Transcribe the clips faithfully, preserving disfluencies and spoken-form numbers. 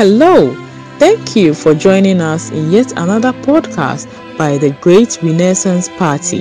Hello, thank you for joining us in yet another podcast by the Great Renaissance Party.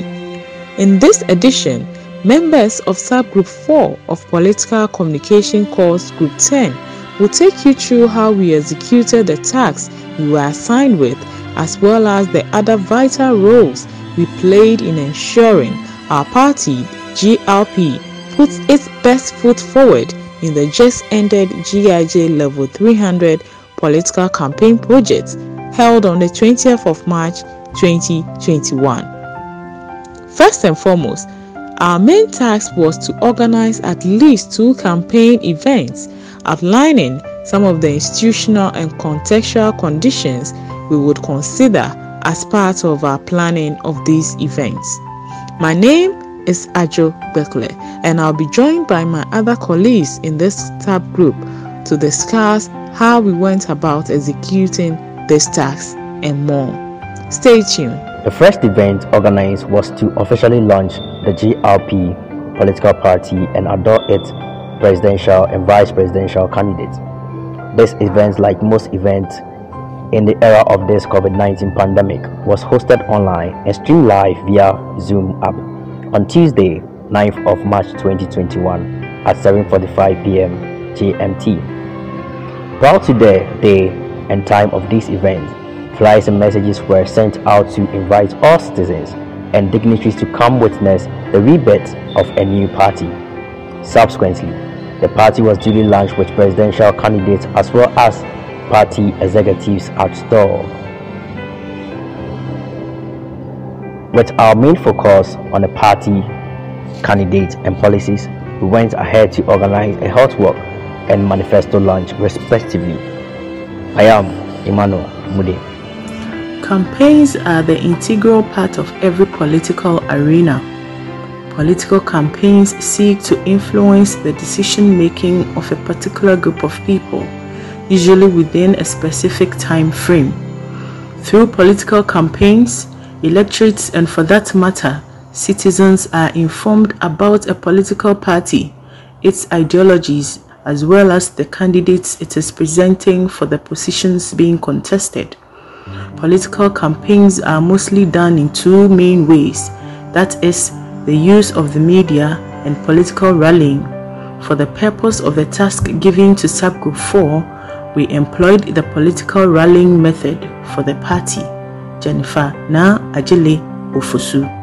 In this edition, members of Subgroup four of Political Communication Course Group ten will take you through how we executed the tasks we were assigned with, as well as the other vital roles we played in ensuring our party, G R P, puts its best foot forward in the just-ended G I J Level three hundred political campaign project held on the twentieth of March twenty twenty-one. First and foremost, our main task was to organize at least two campaign events outlining some of the institutional and contextual conditions we would consider as part of our planning of these events. My name is Adjo Bekle, and I'll be joined by my other colleagues in this subgroup to discuss how we went about executing this task and more. Stay tuned. The first event organized was to officially launch the G R P political party and adore its presidential and vice presidential candidates. This event, like most events in the era of this COVID nineteen pandemic, was hosted online and streamed live via Zoom app on Tuesday, ninth of March twenty twenty-one at seven forty-five p.m. G M T. Prior to the day and time of this event, flyers and messages were sent out to invite all citizens and dignitaries to come witness the rebirth of a new party. Subsequently, the party was duly launched with presidential candidates as well as party executives at store, with our main focus on the party candidates and policies. We went ahead to organize a health walk and manifesto launch, respectively. I am Emmanuel Mude. Campaigns are the integral part of every political arena. Political campaigns seek to influence the decision-making of a particular group of people, usually within a specific time frame. Through political campaigns, electorates, and for that matter, citizens are informed about a political party, its ideologies, as well as the candidates it is presenting for the positions being contested. Political campaigns are mostly done in two main ways, that is, the use of the media and political rallying. For the purpose of the task given to Subgroup four, we employed the political rallying method for the party. Jennifer na Ajile Ufusu.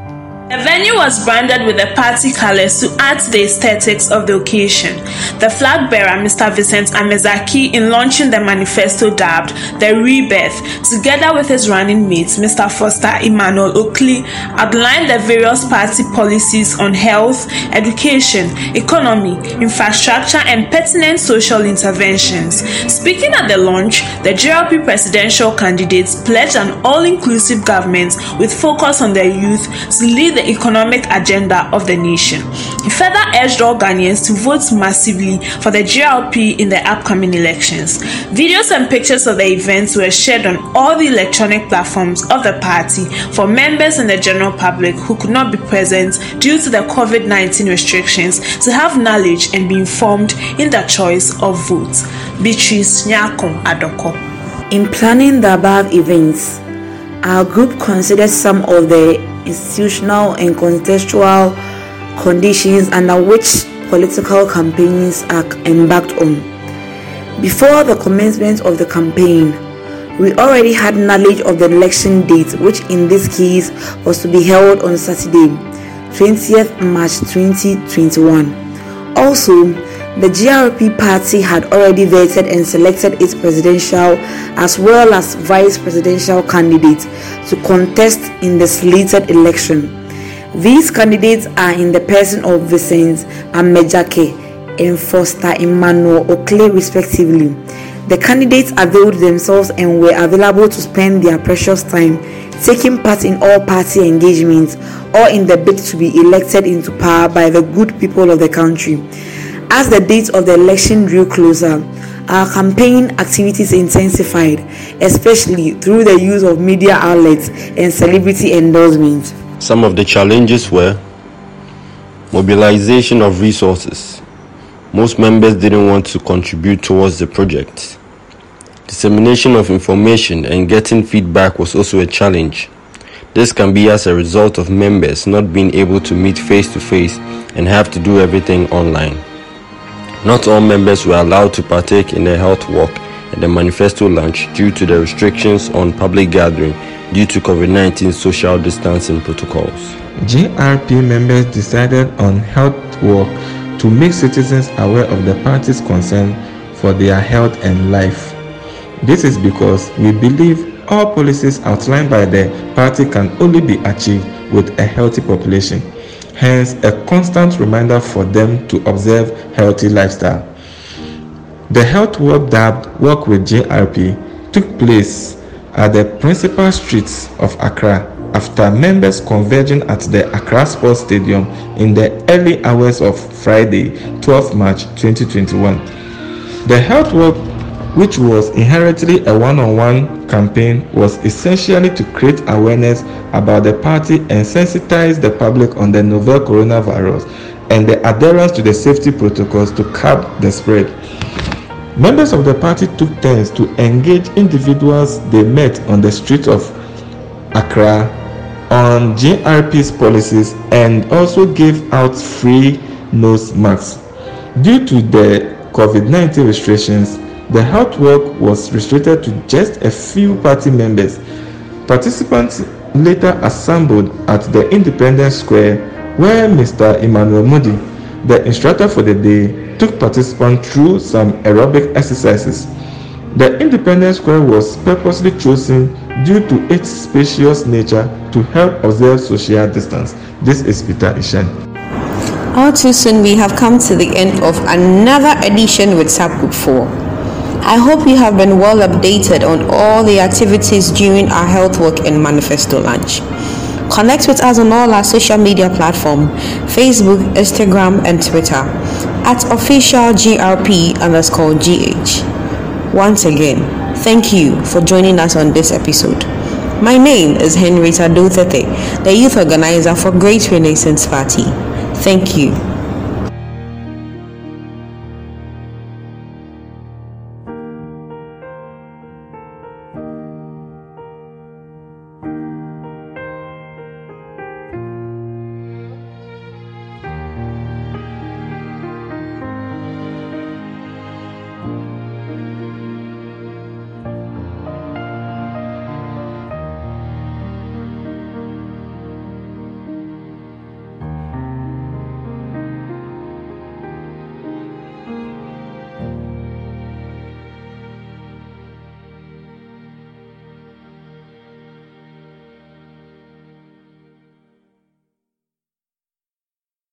The venue was branded with the party colors to add the aesthetics of the occasion. The flag bearer, Mister Vincent Amezaki, in launching the manifesto dubbed The Rebirth, together with his running mates, Mister Foster Emmanuel Oakley, outlined the various party policies on health, education, economy, infrastructure, and pertinent social interventions. Speaking at the launch, the G L P presidential candidates pledged an all-inclusive government with focus on their youth to lead the economic agenda of the nation. He further urged all Ghanaians to vote massively for the G R P in the upcoming elections. Videos and pictures of the events were shared on all the electronic platforms of the party for members and the general public who could not be present due to the COVID nineteen restrictions to have knowledge and be informed in their choice of votes. Beatrice Nyakum adoko. In planning the above events, our group considered some of the institutional and contextual conditions under which political campaigns are embarked on. Before the commencement of the campaign, we already had knowledge of the election date, which in this case was to be held on Saturday, twentieth of March twenty twenty-one. Also, the G R P party had already vetted and selected its presidential as well as vice presidential candidates to contest in the slated election. These candidates are in the person of Vincent Amejake and Foster Emmanuel Oakley, respectively. The candidates availed themselves and were available to spend their precious time taking part in all party engagements or in the bid to be elected into power by the good people of the country. As the date of the election drew closer, our campaign activities intensified, especially through the use of media outlets and celebrity endorsements. Some of the challenges were mobilization of resources. Most members didn't want to contribute towards the project. Dissemination of information and getting feedback was also a challenge. This can be as a result of members not being able to meet face-to-face and have to do everything online. Not all members were allowed to partake in a health walk and the manifesto lunch due to the restrictions on public gathering due to COVID nineteen social distancing protocols. G R P members decided on health walk to make citizens aware of the party's concern for their health and life. This is because we believe all policies outlined by the party can only be achieved with a healthy population, hence a constant reminder for them to observe healthy lifestyle. The health walk dubbed Walk with G R P took place at the principal streets of Accra after members converging at the Accra Sports Stadium in the early hours of Friday, the twelfth of March twenty twenty-one. The health walk, which was inherently a one-on-one campaign, was essentially to create awareness about the party and sensitize the public on the novel coronavirus and the adherence to the safety protocols to curb the spread. Members of the party took turns to engage individuals they met on the streets of Accra on G R P's policies and also gave out free nose masks. Due to the COVID nineteen restrictions, the health walk was restricted to just a few party members. Participants later assembled at the Independence Square where Mister Emmanuel Mude, the instructor for the day, took participants through some aerobic exercises. The Independence Square was purposely chosen due to its spacious nature to help observe social distance. This is Peter Ishen. All too soon we have come to the end of another edition with Subgroup four. I hope you have been well updated on all the activities during our health walk and manifesto lunch. Connect with us on all our social media platforms, Facebook, Instagram, and Twitter at official G R P underscore G H. Once again, thank you for joining us on this episode. My name is Henrietta Dothete, the youth organizer for Great Renaissance Party. Thank you.